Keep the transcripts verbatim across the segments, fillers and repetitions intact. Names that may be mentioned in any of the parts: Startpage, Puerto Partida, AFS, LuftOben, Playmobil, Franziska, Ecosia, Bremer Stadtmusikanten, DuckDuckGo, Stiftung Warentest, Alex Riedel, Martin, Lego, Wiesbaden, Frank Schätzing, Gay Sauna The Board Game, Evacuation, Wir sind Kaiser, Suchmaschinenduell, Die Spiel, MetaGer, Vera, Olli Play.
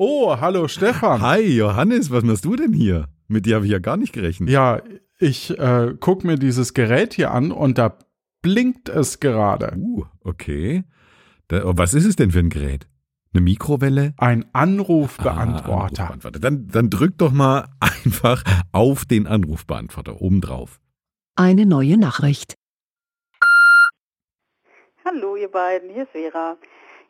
Oh, hallo Stefan. Hi Johannes, was machst du denn hier? Mit dir habe ich ja gar nicht gerechnet. Ja, ich äh, gucke mir dieses Gerät hier an und da blinkt es gerade. Uh, okay. Da, was ist es denn für ein Gerät? Eine Mikrowelle? Ein Anrufbeantworter. Ah, Anrufbeantworter. Dann, dann drück doch mal einfach auf den Anrufbeantworter, oben drauf. Eine neue Nachricht. Hallo ihr beiden, hier ist Vera.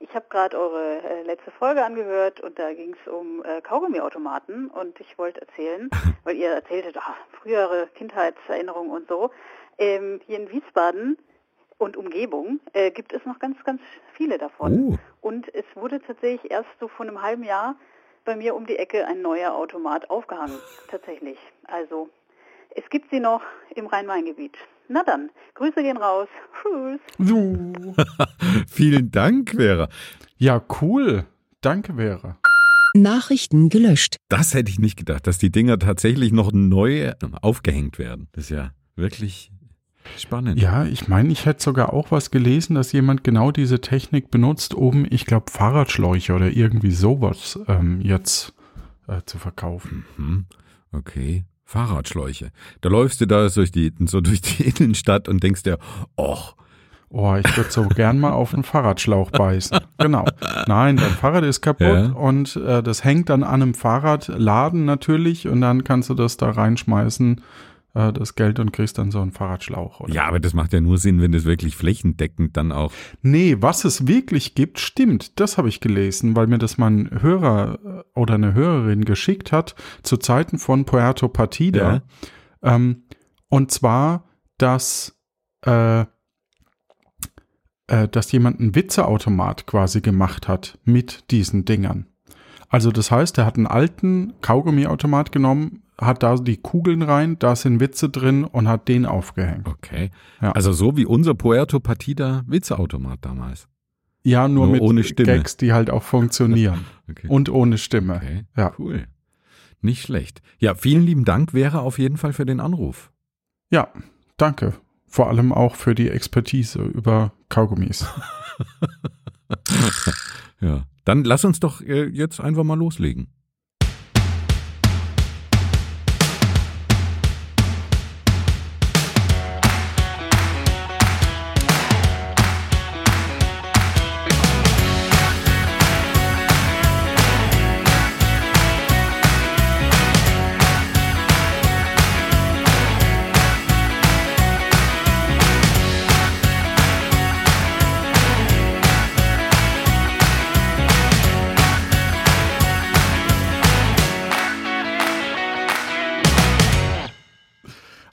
Ich habe gerade eure äh, letzte Folge angehört und da ging es um äh, Kaugummiautomaten und ich wollte erzählen, weil ihr erzähltet, ach, frühere Kindheitserinnerungen und so. Ähm, hier in Wiesbaden und Umgebung äh, gibt es noch ganz, ganz viele davon. Oh. Und es wurde tatsächlich erst so vor einem halben Jahr bei mir um die Ecke ein neuer Automat aufgehangen, tatsächlich. Also es gibt sie noch im Rhein-Main-Gebiet. Na dann, Grüße gehen raus. Tschüss. Vielen Dank, Vera. Ja, cool. Danke, Vera. Nachrichten gelöscht. Das hätte ich nicht gedacht, dass die Dinger tatsächlich noch neu aufgehängt werden. Das ist ja wirklich spannend. Ja, ich meine, ich hätte sogar auch was gelesen, dass jemand genau diese Technik benutzt, um, ich glaube, Fahrradschläuche oder irgendwie sowas ähm, jetzt äh, zu verkaufen. Mhm. Okay. Fahrradschläuche. Da läufst du da durch die, so durch die Innenstadt und denkst dir, och. Oh, ich würde so gern mal auf einen Fahrradschlauch beißen. Genau. Nein, dein Fahrrad ist kaputt ja. und äh, das hängt dann an einem Fahrradladen natürlich und dann kannst du das da reinschmeißen, äh, das Geld und kriegst dann so einen Fahrradschlauch. Oder? Ja, aber das macht ja nur Sinn, wenn das wirklich flächendeckend dann auch. Nee, was es wirklich gibt, stimmt. Das habe ich gelesen, weil mir das mal ein Hörer oder eine Hörerin geschickt hat zu Zeiten von Puerto Partida. Ja. Ähm, und zwar, dass äh, dass jemand einen Witzeautomat quasi gemacht hat mit diesen Dingern. Also das heißt, er hat einen alten Kaugummiautomat genommen, hat da die Kugeln rein, da sind Witze drin und hat den aufgehängt. Okay, ja. Also so wie unser Puerto Partida Witzeautomat damals. Ja, nur, nur mit ohne Stimme. Gags, die halt auch funktionieren okay. und ohne Stimme. Okay. Ja. Cool, nicht schlecht. Ja, vielen lieben Dank, Vera, auf jeden Fall für den Anruf. Ja, danke. Vor allem auch für die Expertise über Kaugummis. Ja, dann lass uns doch jetzt einfach mal loslegen.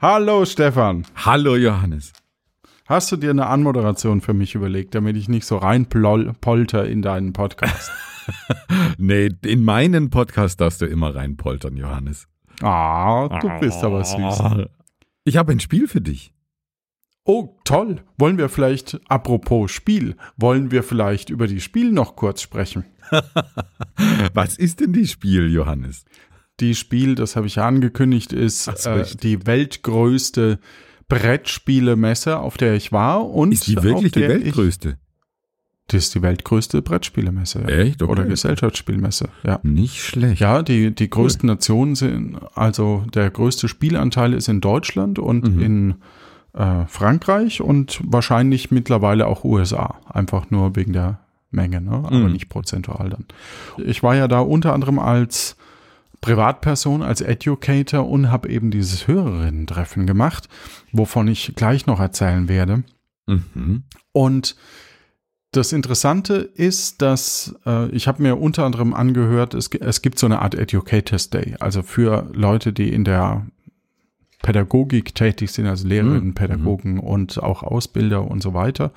Hallo Stefan. Hallo Johannes. Hast du dir eine Anmoderation für mich überlegt, damit ich nicht so reinpolter in deinen Podcast? Nee, in meinen Podcast darfst du immer reinpoltern, Johannes. Ah, du bist aber süß. Ich habe ein Spiel für dich. Oh, toll. Wollen wir vielleicht, apropos Spiel, wollen wir vielleicht über die Spiel noch kurz sprechen? Was ist denn die Spiel, Johannes? Die Spiel, das habe ich ja angekündigt, ist so, äh, die weltgrößte Brettspielemesse, auf der ich war. Und ist die wirklich die weltgrößte? Ich, das ist die weltgrößte Brettspielemesse. Ja. Echt? Okay. Oder Gesellschaftsspielmesse. Ja. Nicht schlecht. Ja, die, die größten cool. Nationen sind, also der größte Spielanteil ist in Deutschland und mhm. in äh, Frankreich und wahrscheinlich mittlerweile auch U S A. Einfach nur wegen der Menge, ne? Aber mhm. nicht prozentual dann. Ich war ja da unter anderem als Privatperson, als Educator und habe eben dieses Hörerinnen-Treffen gemacht, wovon ich gleich noch erzählen werde. Mhm. Und das Interessante ist, dass äh, ich habe mir unter anderem angehört, es, es gibt so eine Art Educators Day, also für Leute, die in der Pädagogik tätig sind, also Lehrerinnen, mhm. Pädagogen und auch Ausbilder und so weiter.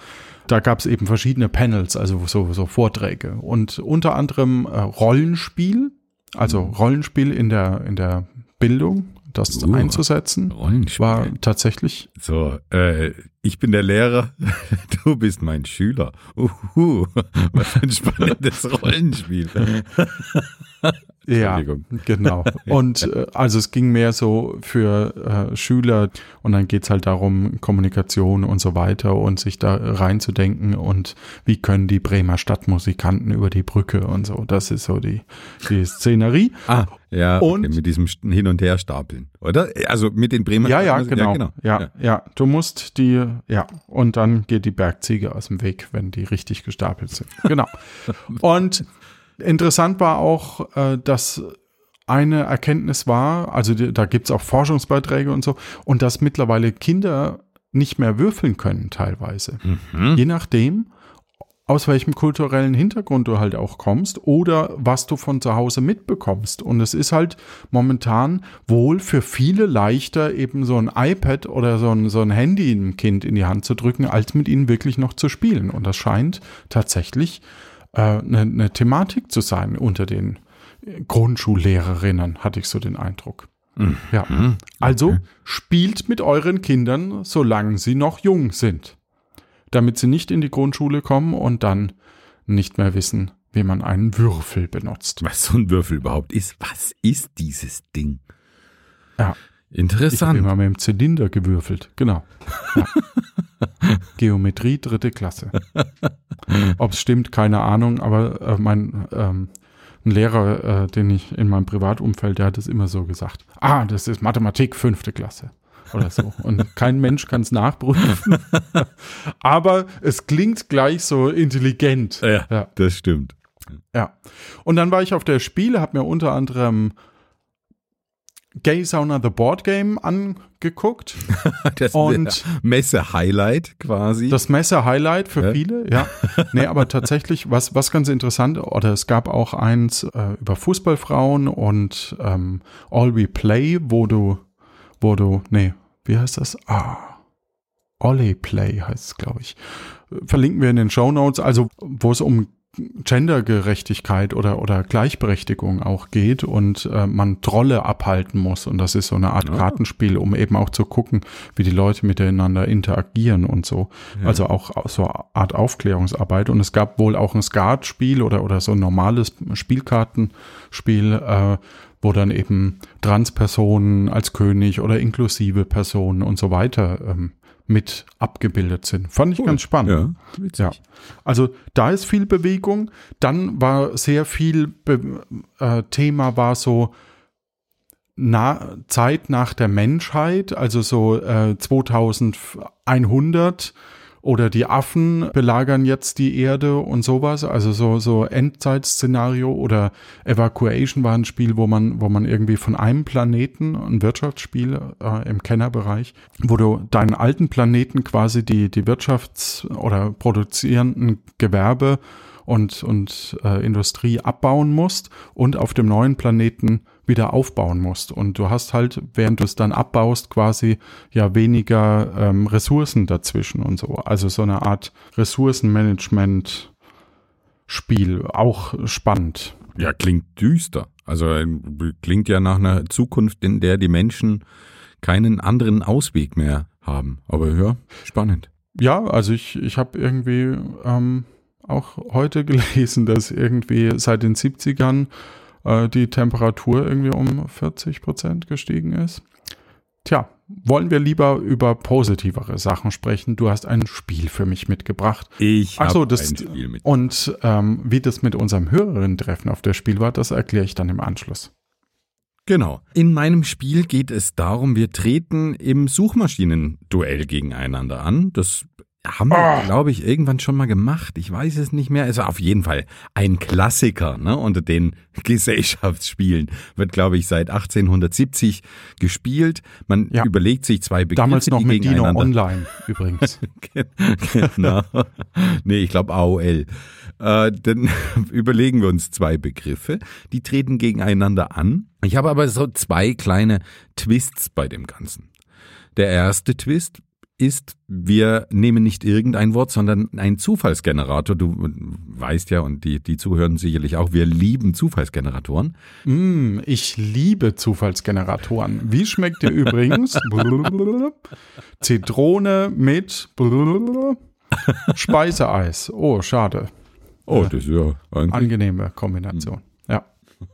Da gab es eben verschiedene Panels, also so, so Vorträge und unter anderem äh, Rollenspiel. Also Rollenspiel in der, in der Bildung, das uh, einzusetzen, Rollenspiel. War tatsächlich. So, äh, Ich bin der Lehrer, du bist mein Schüler. Uhu, was ein spannendes Rollenspiel. Ja, genau. Und äh, also es ging mehr so für äh, Schüler und dann geht es halt darum, Kommunikation und so weiter und sich da reinzudenken und wie können die Bremer Stadtmusikanten über die Brücke und so. Das ist so die, die Szenerie. Ah, ja, und, okay, mit diesem Hin- und Her-Stapeln, oder? Also mit den Bremer Ja, ja, genau. Ja, genau. Ja, ja. ja, du musst die, ja, und dann geht die Bergziege aus dem Weg, wenn die richtig gestapelt sind. Genau. Und interessant war auch, äh, dass eine Erkenntnis war, also die, da gibt's auch Forschungsbeiträge und so, und dass mittlerweile Kinder nicht mehr würfeln können teilweise. Mhm. Je nachdem, aus welchem kulturellen Hintergrund du halt auch kommst oder was du von zu Hause mitbekommst. Und es ist halt momentan wohl für viele leichter, eben so ein iPad oder so ein, so ein Handy einem Kind in die Hand zu drücken, als mit ihnen wirklich noch zu spielen. Und das scheint tatsächlich Eine, eine Thematik zu sein unter den Grundschullehrerinnen, hatte ich so den Eindruck. Mhm. Ja. Also okay. Spielt mit euren Kindern, solange sie noch jung sind, damit sie nicht in die Grundschule kommen und dann nicht mehr wissen, wie man einen Würfel benutzt. Was so ein Würfel überhaupt ist. Was ist dieses Ding? Ja. Interessant. Ich habe immer mit dem Zylinder gewürfelt, genau. Ja. Geometrie, dritte Klasse. Ob es stimmt, keine Ahnung, aber äh, mein ähm, ein Lehrer, äh, den ich in meinem Privatumfeld, der hat es immer so gesagt. Ah, das ist Mathematik, fünfte Klasse oder so. Und kein Mensch kann es nachprüfen. Aber es klingt gleich so intelligent. Ja, ja, das stimmt. Ja. Und dann war ich auf der Spiele, habe mir unter anderem Gay Sauna The Board Game angeguckt. Das und Messe-Highlight quasi. Das Messe-Highlight für ja. viele, ja. Nee, aber tatsächlich, was, was ganz interessant, oder es gab auch eins äh, über Fußballfrauen und ähm, Olli Play, wo du, wo du, nee, wie heißt das? Ah, Olli Play heißt es, glaube ich. Verlinken wir in den Shownotes, also wo es um Gendergerechtigkeit oder, oder Gleichberechtigung auch geht und äh, man Trolle abhalten muss. Und das ist so eine Art ja. Kartenspiel, um eben auch zu gucken, wie die Leute miteinander interagieren und so. Ja. Also auch so eine Art Aufklärungsarbeit. Und es gab wohl auch ein Skatspiel oder, oder so ein normales Spielkartenspiel, äh, wo dann eben Transpersonen als König oder inklusive Personen und so weiter ähm, mit abgebildet sind. Fand ich cool. Ganz spannend. Ja, ja. Also da ist viel Bewegung. Dann war sehr viel Be- äh, Thema war so na- Zeit nach der Menschheit, also so äh, zweitausendeinhundert oder die Affen belagern jetzt die Erde und sowas, also so so Endzeitszenario oder Evacuation war ein Spiel, wo man wo man irgendwie von einem Planeten, ein Wirtschaftsspiel äh, im Kennerbereich, wo du deinen alten Planeten quasi die die Wirtschafts- oder produzierenden Gewerbe und und äh, Industrie abbauen musst und auf dem neuen Planeten wieder aufbauen musst. Und du hast halt, während du es dann abbaust, quasi ja weniger ähm, Ressourcen dazwischen und so. Also so eine Art Ressourcenmanagement-Spiel. Auch spannend. Ja, klingt düster. Also klingt ja nach einer Zukunft, in der die Menschen keinen anderen Ausweg mehr haben. Aber ja, spannend. Ja, also ich, ich habe irgendwie ähm, auch heute gelesen, dass irgendwie seit den siebzigern die Temperatur irgendwie um vierzig Prozent gestiegen ist. Tja, wollen wir lieber über positivere Sachen sprechen? Du hast ein Spiel für mich mitgebracht. Ich habe ein Spiel mitgebracht. Und ähm, wie das mit unserem höheren Treffen auf der Spiel war, das erkläre ich dann im Anschluss. Genau. In meinem Spiel geht es darum, wir treten im Suchmaschinenduell gegeneinander an. Das haben wir, oh. glaube ich, irgendwann schon mal gemacht. Ich weiß es nicht mehr. Es war auf jeden Fall ein Klassiker, ne? Unter den Gesellschaftsspielen. Wird, glaube ich, seit achtzehnhundertsiebzig gespielt. Man ja. überlegt sich zwei Begriffe. Damals noch mit Dino Online übrigens. Genau. Nee, ich glaube A O L. Äh, dann überlegen wir uns zwei Begriffe. Die treten gegeneinander an. Ich habe aber so zwei kleine Twists bei dem Ganzen. Der erste Twist ist, wir nehmen nicht irgendein Wort, sondern einen Zufallsgenerator. Du weißt ja, und die, die zuhören sicherlich auch, wir lieben Zufallsgeneratoren. Mm, ich liebe Zufallsgeneratoren. Wie schmeckt dir übrigens Zitrone mit Speiseeis? Oh, schade. Oh, das ist ja eigentlich angenehme Kombination. Ja.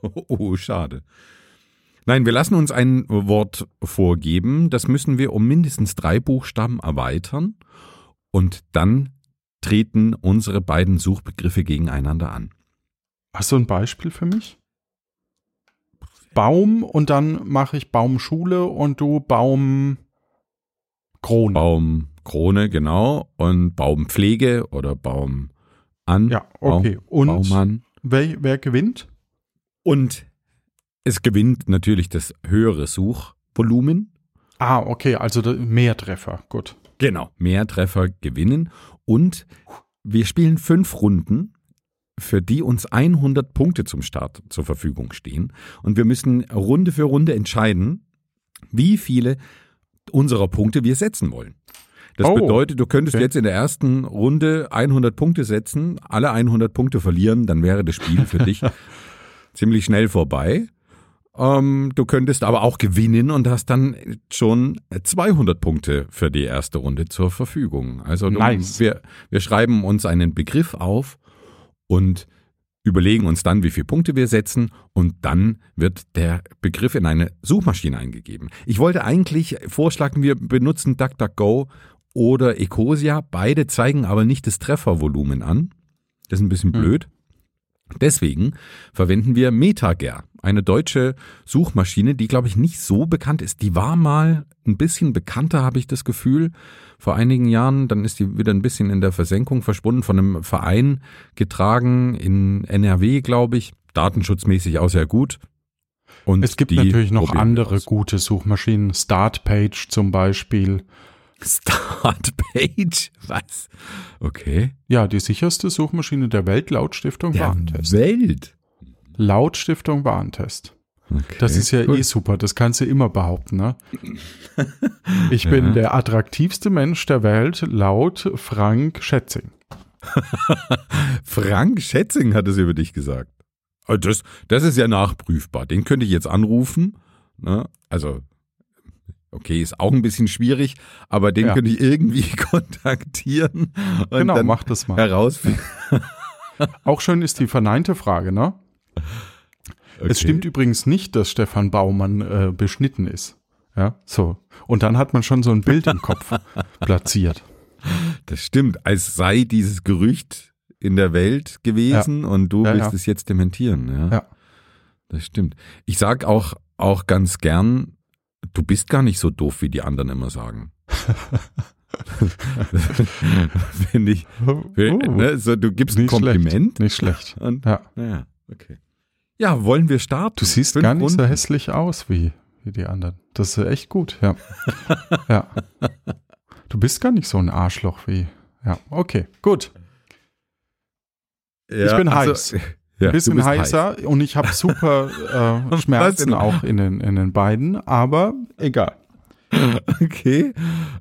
Oh, schade. Nein, wir lassen uns ein Wort vorgeben. Das müssen wir um mindestens drei Buchstaben erweitern. Und dann treten unsere beiden Suchbegriffe gegeneinander an. Hast du ein Beispiel für mich? Baum und dann mache ich Baumschule und du Baumkrone. Baumkrone, genau. Und Baumpflege oder Baum an. Ja, okay. Baum, und Baumann. Wer, wer gewinnt? Und es gewinnt natürlich das höhere Suchvolumen. Ah, okay, also mehr Treffer, gut. Genau, mehr Treffer gewinnen. Und wir spielen fünf Runden, für die uns hundert Punkte zum Start zur Verfügung stehen. Und wir müssen Runde für Runde entscheiden, wie viele unserer Punkte wir setzen wollen. Das oh, bedeutet, du könntest okay. jetzt in der ersten Runde hundert Punkte setzen, alle hundert Punkte verlieren, dann wäre das Spiel für dich ziemlich schnell vorbei. Um, du könntest aber auch gewinnen und hast dann schon zweihundert Punkte für die erste Runde zur Verfügung. Also du, nice. wir, wir schreiben uns einen Begriff auf und überlegen uns dann, wie viele Punkte wir setzen, und dann wird der Begriff in eine Suchmaschine eingegeben. Ich wollte eigentlich vorschlagen, wir benutzen DuckDuckGo oder Ecosia. Beide zeigen aber nicht das Treffervolumen an. Das ist ein bisschen hm. blöd. Deswegen verwenden wir MetaGer, eine deutsche Suchmaschine, die, glaube ich, nicht so bekannt ist. Die war mal ein bisschen bekannter, habe ich das Gefühl, vor einigen Jahren. Dann ist die wieder ein bisschen in der Versenkung verschwunden, von einem Verein getragen in N R W, glaube ich. Datenschutzmäßig auch sehr gut. Und es gibt natürlich noch andere gute Suchmaschinen, Startpage zum Beispiel. Startpage? Was? Okay. Ja, die sicherste Suchmaschine der Welt laut Stiftung Warentest. Der Welt? Laut Stiftung Warentest. Okay, das ist ja gut. eh super, das kannst du immer behaupten, ne? Ich bin ja. der attraktivste Mensch der Welt laut Frank Schätzing. Frank Schätzing hat es über dich gesagt. Das, das ist ja nachprüfbar, den könnte ich jetzt anrufen, ne? Also... Okay, ist auch ein bisschen schwierig, aber den ja. könnte ich irgendwie kontaktieren. Und genau, dann mach das mal. Herausfinden. Auch schön ist die verneinte Frage, ne? Okay. Es stimmt übrigens nicht, dass Stefan Baumann äh, beschnitten ist. Ja, so. Und dann hat man schon so ein Bild im Kopf platziert. Das stimmt, als sei dieses Gerücht in der Welt gewesen ja. und du ja, willst ja. es jetzt dementieren. Ja? ja. Das stimmt. Ich sag auch, auch ganz gern, du bist gar nicht so doof, wie die anderen immer sagen. Finde ich. Find, ne, so, du gibst ein Kompliment. Schlecht, nicht schlecht. Und, ja. Ja, okay. ja, wollen wir starten? Du siehst Fünf gar nicht Runden. so hässlich aus wie, wie die anderen. Das ist echt gut, ja. ja. Du bist gar nicht so ein Arschloch wie. Ja, okay, gut. Ja, ich bin also, heiß. Ja, ein bisschen heißer heiß. Und ich habe super äh, Schmerzen auch in den, in den Beinen, aber egal. Okay,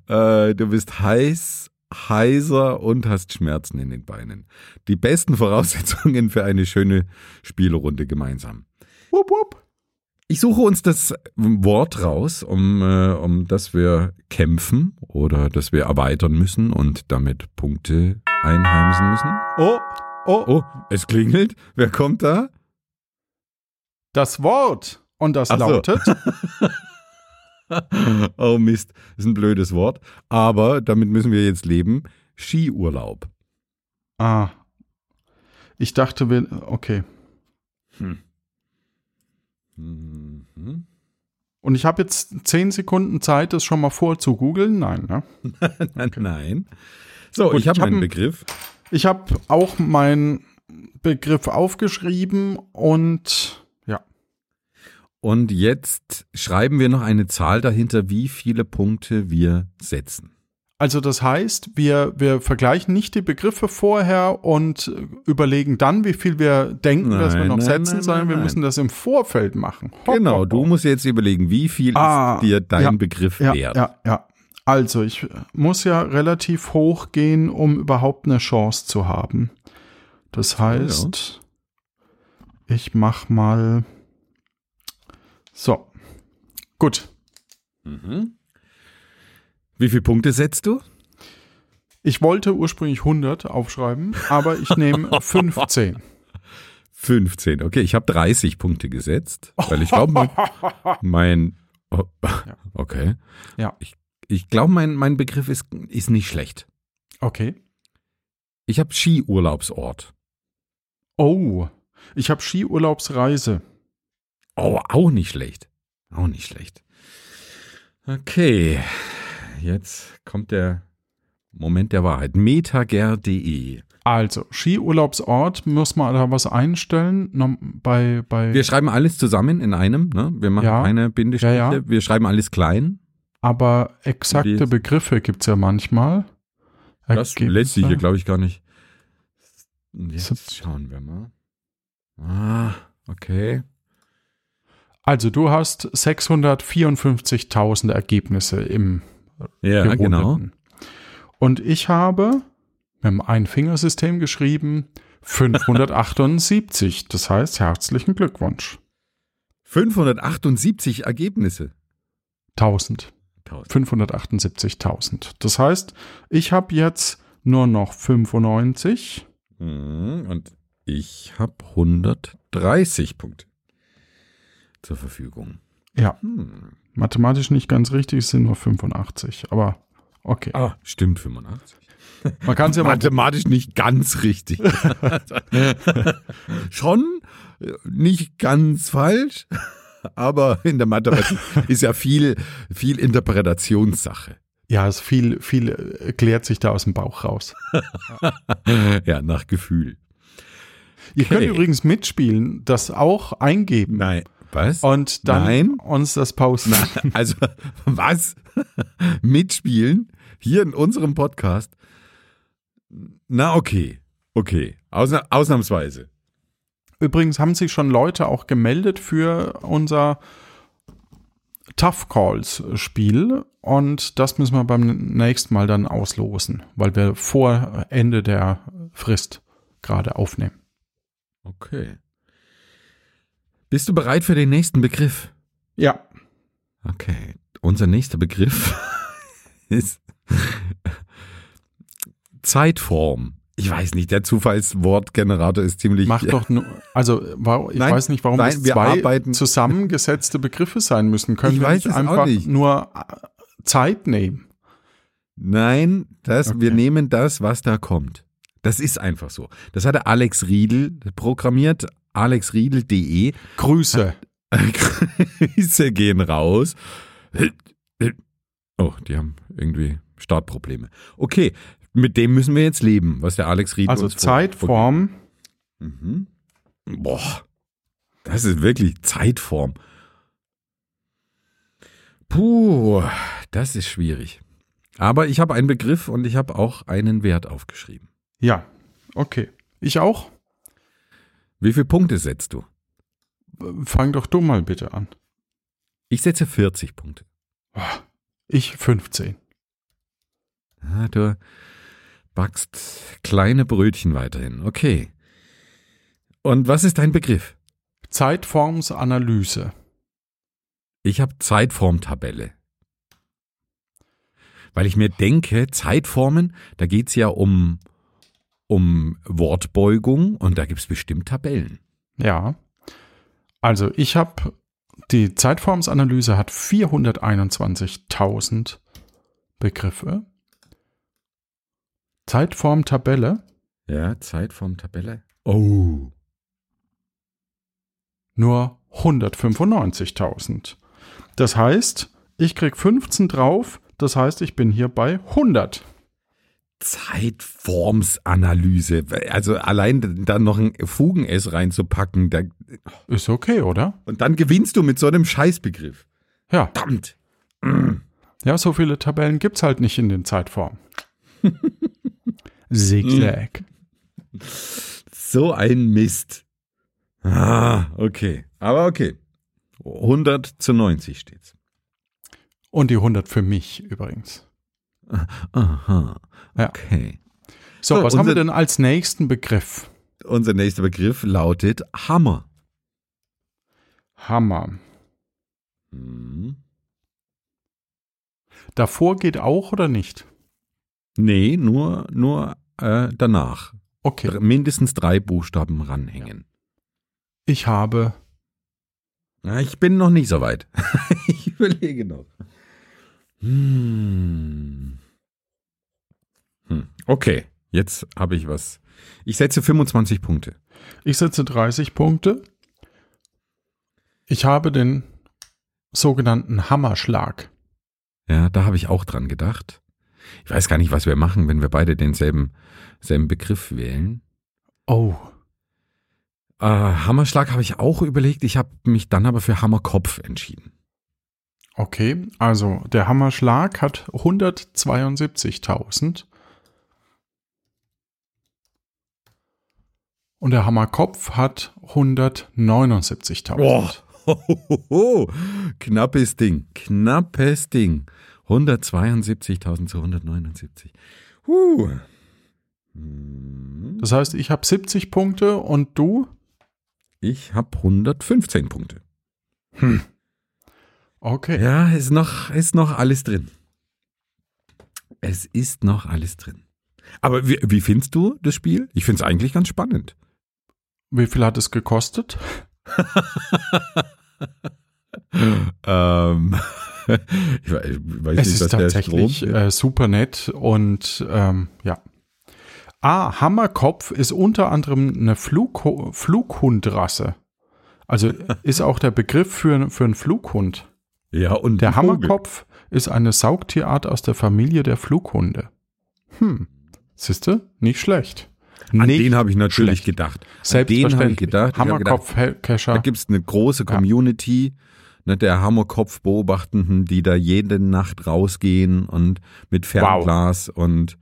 äh, du bist heiß, heiser und hast Schmerzen in den Beinen. Die besten Voraussetzungen für eine schöne Spielrunde gemeinsam. Wupp, wupp. Ich suche uns das Wort raus, um, äh, um das wir kämpfen oder das wir erweitern müssen und damit Punkte einheimsen müssen. Oh, Oh. oh, es klingelt. Wer kommt da? Das Wort. Und das Ach lautet? So. Oh Mist, ist ein blödes Wort. Aber damit müssen wir jetzt leben. Skiurlaub. Ah. Ich dachte, wir... Okay. Hm. Mhm. Und ich habe jetzt zehn Sekunden Zeit, das schon mal vorzugugeln. Nein, ne? Okay. Nein. So, Gut, ich habe meinen hab Begriff. Ich habe auch meinen Begriff aufgeschrieben und ja. Und jetzt schreiben wir noch eine Zahl dahinter, wie viele Punkte wir setzen. Also das heißt, wir, wir vergleichen nicht die Begriffe vorher und überlegen dann, wie viel wir denken, nein, dass wir noch nein, setzen, nein, sondern nein, wir nein. müssen das im Vorfeld machen. Hopp, genau, hopp, hopp. Du musst jetzt überlegen, wie viel ah, ist dir dein ja, Begriff ja, wert. Ja, ja. Also, ich muss ja relativ hoch gehen, um überhaupt eine Chance zu haben. Das heißt, ja. ich mach mal so. Gut. Mhm. Wie viele Punkte setzt du? Ich wollte ursprünglich hundert aufschreiben, aber ich nehme fünfzehn. fünfzehn, okay. Ich habe dreißig Punkte gesetzt, weil ich glaube, mein, mein oh, okay. Ja. Ich, ich glaube, mein, mein Begriff ist, ist nicht schlecht. Okay. Ich habe Skiurlaubsort. Oh, ich habe Skiurlaubsreise. Oh, auch nicht schlecht. Auch nicht schlecht. Okay, jetzt kommt der Moment der Wahrheit. MetaGer.de. Also, Skiurlaubsort, muss man da was einstellen? Bei, bei wir schreiben alles zusammen in einem, ne? Wir machen ja, eine Bindestriche, ja, ja. wir schreiben alles klein. Aber exakte Begriffe gibt es ja manchmal. Ergebnisse. Das lässt sich hier, glaube ich, gar nicht. Jetzt schauen wir mal. Ah, okay. Also, du hast sechshundertvierundfünfzigtausend Ergebnisse im Ja, gerundeten. Genau. Und ich habe mit dem Einfingersystem geschrieben fünfhundertachtundsiebzig. Das heißt, herzlichen Glückwunsch. fünfhundertachtundsiebzig Ergebnisse? tausend. fünfhundertachtundsiebzigtausend. Das heißt, ich habe jetzt nur noch fünfundneunzig. Und ich habe hundertdreißig Punkte zur Verfügung. Ja, hm. mathematisch nicht ganz richtig, es sind nur fünfundachtzig, aber okay. Ah, stimmt, fünfundachtzig. Man kann es ja mathematisch nicht ganz richtig. Schon nicht ganz falsch, aber in der Mathematik ist ja viel, viel Interpretationssache. Ja, es viel, viel klärt sich da aus dem Bauch raus. Ja, nach Gefühl. Ihr okay. könnt übrigens mitspielen, das auch eingeben. Nein. Was? Und dann Nein. uns das posten. Nein, also, was? Mitspielen? Hier in unserem Podcast? Na, okay. Okay. Ausna- ausnahmsweise. Übrigens haben sich schon Leute auch gemeldet für unser Tough Calls Spiel. Und das müssen wir beim nächsten Mal dann auslosen, weil wir vor Ende der Frist gerade aufnehmen. Okay. Bist du bereit für den nächsten Begriff? Ja. Okay, unser nächster Begriff ist Zeitform. Ich weiß nicht, der Zufallswortgenerator ist ziemlich... Mach doch nur, also ich nein, weiß nicht, warum nein, es zwei arbeiten. zusammengesetzte Begriffe sein müssen. Können ich wir weiß nicht einfach nicht. nur Zeit nehmen? Nein, das, okay. wir nehmen das, was da kommt. Das ist einfach so. Das hatte Alex Riedel programmiert. alex riedel punkt de. Grüße. Grüße gehen raus. Oh, die haben irgendwie Startprobleme. Okay, mit dem müssen wir jetzt leben, was der Alex Riedel also uns Zeitform. Vor- mhm. Boah, das ist wirklich Zeitform. Puh, das ist schwierig. Aber ich habe einen Begriff und ich habe auch einen Wert aufgeschrieben. Ja, okay. Ich auch. Wie viele Punkte setzt du? Fang doch du mal bitte an. Ich setze vierzig Punkte. Ich fünfzehn. Ah, du backst kleine Brötchen weiterhin. Okay. Und was ist dein Begriff? Zeitformsanalyse. Ich habe Zeitformtabelle. Weil ich mir denke, Zeitformen, da geht es ja um... um Wortbeugung und da gibt es bestimmt Tabellen. Ja, also ich habe, die Zeitformsanalyse hat vierhunderteinundzwanzigtausend Begriffe. Zeitformtabelle. Ja, Zeitformtabelle. Oh. Nur hundertfünfundneunzigtausend. Das heißt, ich kriege fünfzehn drauf, das heißt, ich bin hier bei hundert. Zeitformsanalyse. Also allein dann noch ein Fugen-S reinzupacken. Da ist okay, oder? Und dann gewinnst du mit so einem Scheißbegriff. Ja. Verdammt. Ja, so viele Tabellen gibt es halt nicht in den Zeitformen. Zigzag. So ein Mist. Ah, okay. Aber okay. hundert zu neunzig steht's. Und die hundert für mich übrigens. Aha, okay. Ja. So, so, was unser, haben wir denn als nächsten Begriff? Unser nächster Begriff lautet Hammer. Hammer. Hm. Davor geht auch oder nicht? Nee, nur, nur äh, danach. Okay. Mindestens drei Buchstaben ranhängen. Ich habe... Ich bin noch nicht so weit. Ich überlege noch. Hm. Hm. Okay, jetzt habe ich was. Ich setze fünfundzwanzig Punkte. Ich setze dreißig Punkte. Ich habe den sogenannten Hammerschlag. Ja, da habe ich auch dran gedacht. Ich weiß gar nicht, was wir machen, wenn wir beide denselben selben Begriff wählen. Oh. Äh, Hammerschlag habe ich auch überlegt. Ich habe mich dann aber für Hammerkopf entschieden. Okay, also der Hammerschlag hat hundertzweiundsiebzigtausend. Und der Hammerkopf hat hundertneunundsiebzigtausend. Boah. Hohoho. Knappes Ding, knappes Ding. hundertzweiundsiebzigtausend zu hundertneunundsiebzig. Huh. Das heißt, ich habe siebzig Punkte und du? Ich habe hundertfünfzehn Punkte. Hm. Okay. Ja, ist noch, ist noch alles drin. Es ist noch alles drin. Aber wie, wie findest du das Spiel? Ich finde es eigentlich ganz spannend. Wie viel hat es gekostet? ähm, ich weiß es nicht, ist tatsächlich Strom, äh, super nett und ähm, ja. Ah, Hammerkopf ist unter anderem eine Flug- Flughundrasse. Also ist auch der Begriff für, für einen Flughund. Ja, und der Hammerkopf ist eine Saugtierart aus der Familie der Flughunde. Hm, siehste, nicht schlecht. An Nicht den habe ich natürlich schlecht. gedacht. An den habe ich gedacht. Hammerkopf-Kescher. Da gibt es eine große Community, ja, ne, der Hammerkopf-Beobachtenden, die da jede Nacht rausgehen und mit Fernglas. Wow. Und,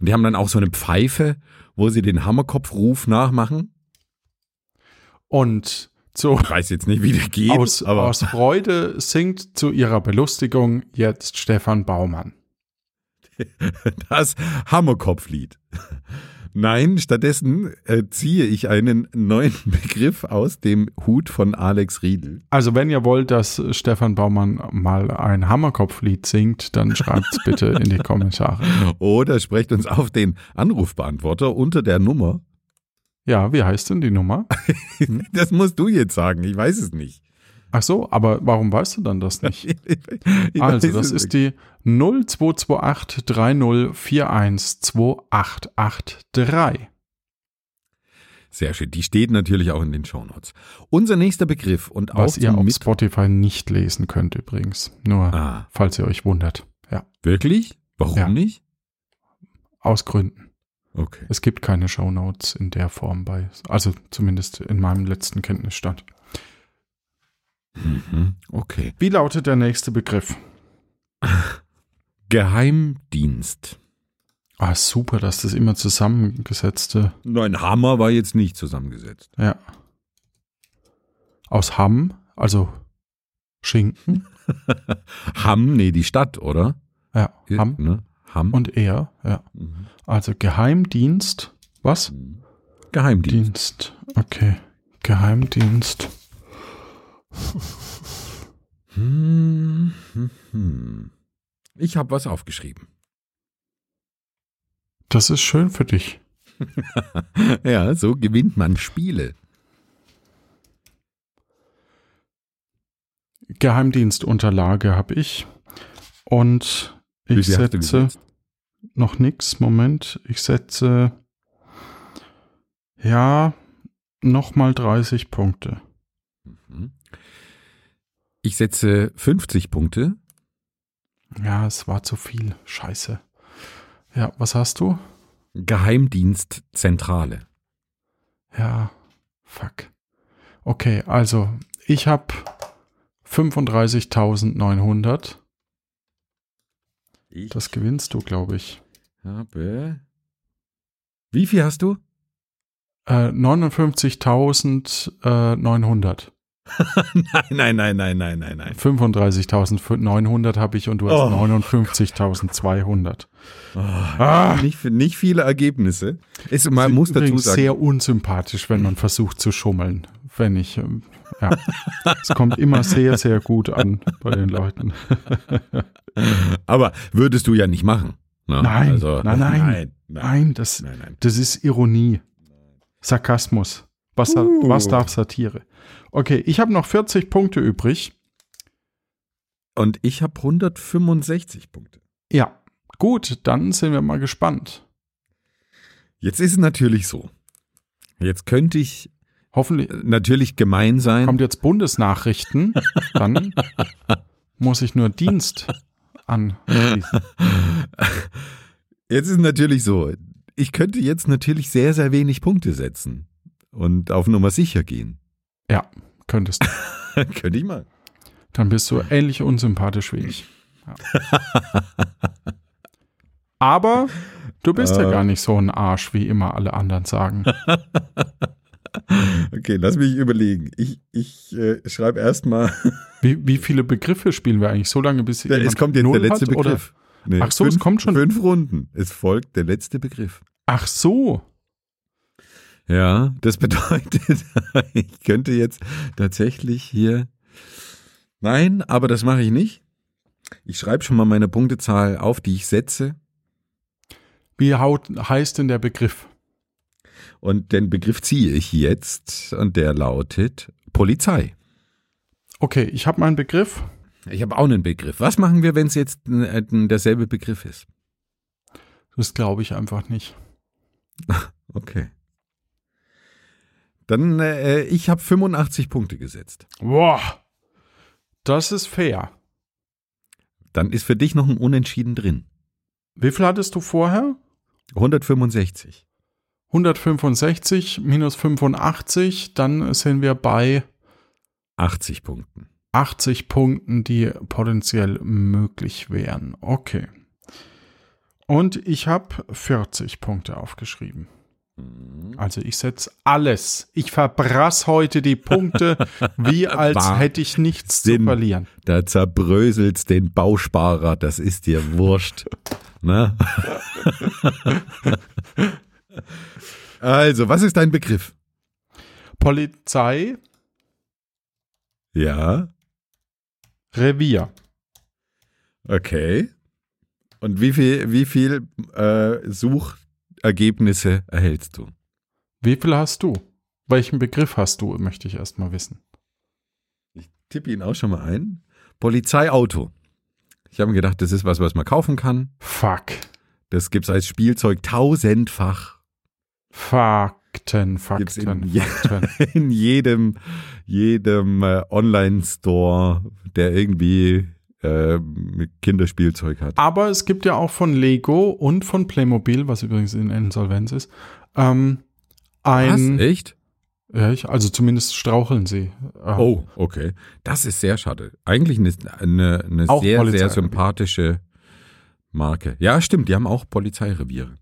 und die haben dann auch so eine Pfeife, wo sie den Hammerkopf-Ruf nachmachen. Und so, ich weiß jetzt nicht, wie der geht. Aus, aber. aus Freude singt zu ihrer Belustigung jetzt Stefan Baumann. Das Hammerkopf-Lied. Nein, stattdessen äh, ziehe ich einen neuen Begriff aus dem Hut von Alex Riedel. Also wenn ihr wollt, dass Stefan Baumann mal ein Hammerkopflied singt, dann schreibt es bitte in die Kommentare. Oder sprecht uns auf den Anrufbeantworter unter der Nummer. Ja, wie heißt denn die Nummer? Das musst du jetzt sagen, ich weiß es nicht. Ach so, aber warum weißt du dann das nicht? Also, das ist die null zwei zwei acht drei null vier eins zwei acht acht drei. Sehr schön, die steht natürlich auch in den Shownotes. Unser nächster Begriff und auch was ihr auf Spotify nicht lesen könnt übrigens, nur ah. falls ihr euch wundert. Ja. Wirklich? Warum ja. nicht? Aus Gründen. Okay. Es gibt keine Shownotes in der Form bei, also zumindest in meinem letzten Kenntnisstand. Mhm, okay. Wie lautet der nächste Begriff? Geheimdienst. Ah, super, dass das immer zusammengesetzte. Nein, Hammer war jetzt nicht zusammengesetzt. Ja. Aus Hamm, also Schinken. Hamm, nee, die Stadt, oder? Ja, Hamm. Ne? Hamm. Und er, ja. Mhm. Also Geheimdienst, was? Geheimdienst. Dienst. Okay, Geheimdienst. Hm, hm, hm. Ich habe was aufgeschrieben. Das ist schön für dich. Ja, so gewinnt man Spiele. Geheimdienstunterlage habe ich. Und ich setze noch nichts. Moment, ich setze ja nochmal dreißig Punkte. Mhm. Ich setze fünfzig Punkte. Ja, es war zu viel. Scheiße. Ja, was hast du? Geheimdienstzentrale. Ja, fuck. Okay, also ich habe fünfunddreißigtausendneunhundert. Ich das gewinnst du, glaube ich. Habe. Wie viel hast du? Äh, neunundfünfzigtausendneunhundert. nein, nein, nein, nein, nein, nein. fünfunddreißigtausendneunhundert habe ich und du hast oh, neunundfünfzigtausendzweihundert. Oh, ah. nicht, nicht viele Ergebnisse. Es, man ist muss dazu sagen, sehr unsympathisch, wenn man versucht zu schummeln. Wenn ich, ja, es kommt immer sehr, sehr gut an bei den Leuten. Aber würdest du ja nicht machen. Ne? Nein, also, nein, nein, nein, nein, nein, das, nein, nein. Das ist Ironie, Sarkasmus. Was, uh. was darf Satire? Okay, ich habe noch vierzig Punkte übrig. Und ich habe hundertfünfundsechzig Punkte. Ja, gut, dann sind wir mal gespannt. Jetzt ist es natürlich so. Jetzt könnte ich hoffentlich natürlich gemein sein. Kommt jetzt Bundesnachrichten, dann muss ich nur Dienst anschließen. Jetzt ist es natürlich so. Ich könnte jetzt natürlich sehr, sehr wenig Punkte setzen und auf Nummer sicher gehen. Ja, könntest du. Könnte ich mal. Dann bist du ähnlich unsympathisch wie ich. Ja. Aber du bist äh. ja gar nicht so ein Arsch, wie immer alle anderen sagen. Okay, lass mich überlegen. Ich, ich äh, schreibe erstmal. Wie, wie viele Begriffe spielen wir eigentlich? So lange, bis da, es kommt jetzt Null der letzte hat, Begriff. Nee, ach so, fünf, es kommt schon. Fünf Runden. Es folgt der letzte Begriff. Ach so. Ja, das bedeutet, ich könnte jetzt tatsächlich hier, nein, aber das mache ich nicht. Ich schreibe schon mal meine Punktezahl auf, die ich setze. Wie haut, heißt denn der Begriff? Und den Begriff ziehe ich jetzt und der lautet Polizei. Okay, ich habe meinen Begriff. Ich habe auch einen Begriff. Was machen wir, wenn es jetzt äh, derselbe Begriff ist? Das glaube ich einfach nicht. Okay. Dann, äh, ich habe fünfundachtzig Punkte gesetzt. Wow, das ist fair. Dann ist für dich noch ein Unentschieden drin. Wie viel hattest du vorher? hundertfünfundsechzig. hundertfünfundsechzig minus fünfundachtzig, dann sind wir bei achtzig Punkten. achtzig Punkten, die potenziell möglich wären. Okay. Und ich habe vierzig Punkte aufgeschrieben. Also ich setze alles. Ich verbrass heute die Punkte, wie als War hätte ich nichts Sinn. zu verlieren. Da zerbröselst den Bausparer, das ist dir wurscht. Ne? Also, was ist dein Begriff? Polizei. Ja. Revier. Okay. Und wie viel, wie viel äh, Such Ergebnisse erhältst du? Wie viel hast du? Welchen Begriff hast du, möchte ich erstmal wissen. Ich tippe ihn auch schon mal ein. Polizeiauto. Ich habe mir gedacht, das ist was, was man kaufen kann. Fuck. Das gibt's als Spielzeug tausendfach. Fakten, Fakten, in, Fakten. In jedem, jedem äh, Online-Store, der irgendwie Kinderspielzeug hat. Aber es gibt ja auch von Lego und von Playmobil, was übrigens in Insolvenz ist, ähm, ein... Was? Echt? Ja, ich, also zumindest straucheln sie. Ähm, oh, okay. Das ist sehr schade. Eigentlich eine, eine sehr, Polizei- sehr sympathische Marke. Ja, stimmt, die haben auch Polizeireviere.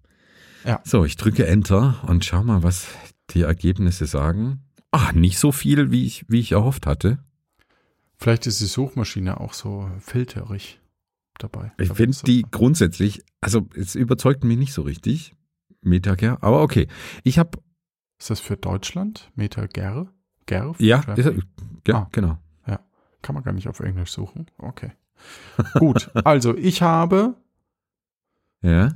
Ja. So, ich drücke Enter und schau mal, was die Ergebnisse sagen. Ach, nicht so viel, wie ich, wie ich erhofft hatte. Vielleicht ist die Suchmaschine auch so filterig dabei. Ich finde die grundsätzlich, also es überzeugt mich nicht so richtig, MetaGer, aber okay. Ich habe. Ist das für Deutschland? MetaGer? Ger? Ja, ist er, ja ah, genau. Ja, kann man gar nicht auf Englisch suchen. Okay. Gut, also ich habe. Ja.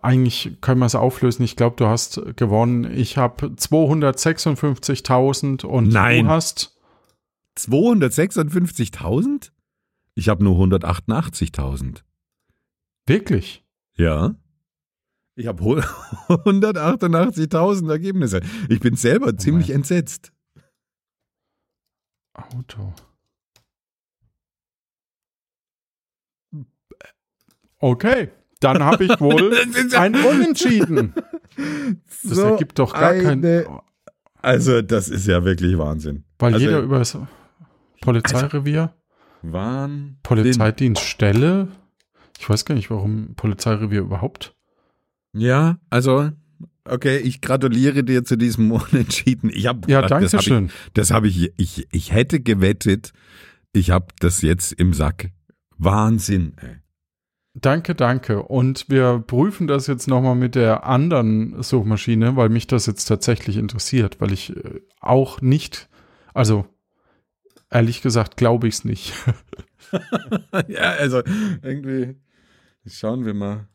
Eigentlich können wir es auflösen. Ich glaube, du hast gewonnen. Ich habe zweihundertsechsundfünfzigtausend und Nein. du hast. zweihundertsechsundfünfzigtausend? Ich habe nur hundertachtundachtzigtausend. Wirklich? Ja. Ich habe hundertachtundachtzigtausend Ergebnisse. Ich bin selber oh ziemlich mein. entsetzt. Auto. Okay, dann habe ich wohl ein Unentschieden. Das so ergibt doch gar keine... keinen... Also das ist ja wirklich Wahnsinn. Weil also, jeder über das Polizeirevier, also, Wahnsinn. Polizeidienststelle, ich weiß gar nicht, warum Polizeirevier überhaupt. Ja, also Okay, ich gratuliere dir zu diesem Unentschieden. Ich hab, ja, danke das schön. Hab ich, das habe ich, ich, ich hätte gewettet, ich habe das jetzt im Sack. Wahnsinn, ey. Danke, danke. Und wir prüfen das jetzt nochmal mit der anderen Suchmaschine, weil mich das jetzt tatsächlich interessiert, weil ich auch nicht, also ehrlich gesagt, glaube ich es nicht. Ja, also irgendwie, schauen wir mal.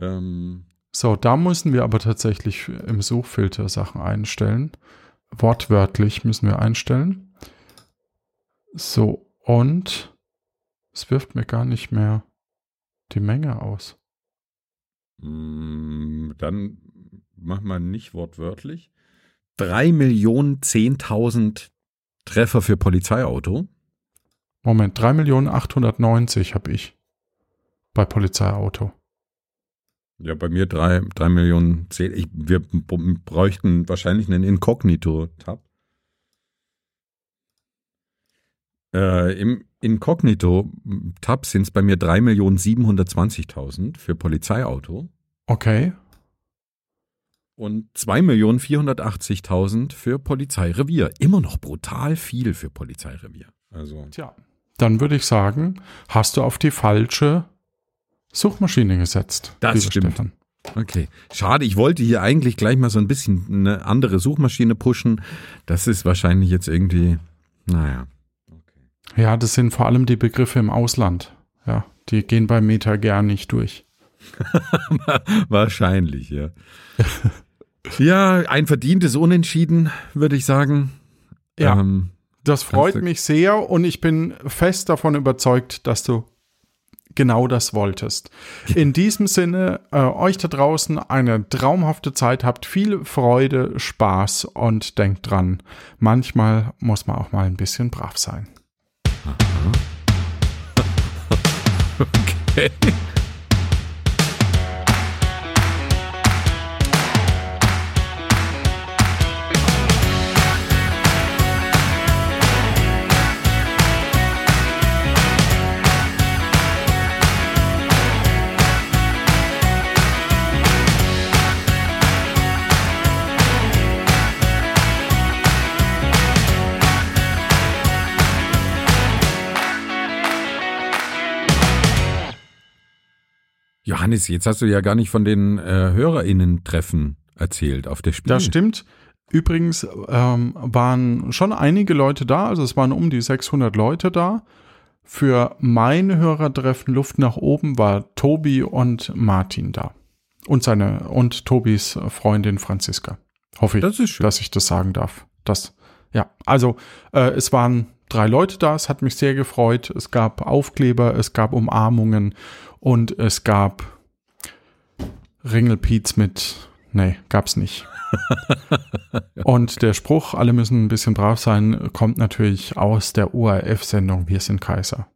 Ähm. So, da müssen wir aber tatsächlich im Suchfilter Sachen einstellen. Wortwörtlich müssen wir einstellen. So, und es wirft mir gar nicht mehr die Menge aus. Dann mach mal nicht wortwörtlich. drei Millionen zehntausend Treffer für Polizeiauto. Moment, drei Millionen achthundertneunzig habe ich bei Polizeiauto. Ja, bei mir drei Millionen zehn. Ich, wir bräuchten wahrscheinlich einen Inkognito-Tab. Äh, im Inkognito-Tab sind es bei mir drei Millionen siebenhundertzwanzigtausend für Polizeiauto. Okay. Und zwei Millionen vierhundertachtzigtausend für Polizeirevier. Immer noch brutal viel für Polizeirevier. Also. Tja, dann würde ich sagen, hast du auf die falsche Suchmaschine gesetzt. Das stimmt. Stefan. Okay, schade, ich wollte hier eigentlich gleich mal so ein bisschen eine andere Suchmaschine pushen. Das ist wahrscheinlich jetzt irgendwie, naja. Okay. Ja, das sind vor allem die Begriffe im Ausland. Ja, die gehen bei MetaGer nicht durch. Wahrscheinlich, ja. Ja, ein verdientes Unentschieden, würde ich sagen. Ja, ähm, das freut mich sehr und ich bin fest davon überzeugt, dass du genau das wolltest. In diesem Sinne, äh, euch da draußen eine traumhafte Zeit, habt viel Freude, Spaß und denkt dran, manchmal muss man auch mal ein bisschen brav sein. Okay. Johannes, jetzt hast du ja gar nicht von den äh, HörerInnen-Treffen erzählt auf der Spiel. Das stimmt. Übrigens ähm, waren schon einige Leute da, also es waren um die sechshundert Leute da. Für mein Hörertreffen Luft nach oben war Tobi und Martin da. Und seine und Tobis Freundin Franziska. Hoffe ich, das ist schön, dass ich das sagen darf. Das, ja, also äh, es waren drei Leute da, es hat mich sehr gefreut. Es gab Aufkleber, es gab Umarmungen. Und es gab Ringelpiez mit, nee, gab's nicht. Und der Spruch, alle müssen ein bisschen brav sein, kommt natürlich aus der O R F-Sendung Wir sind Kaiser.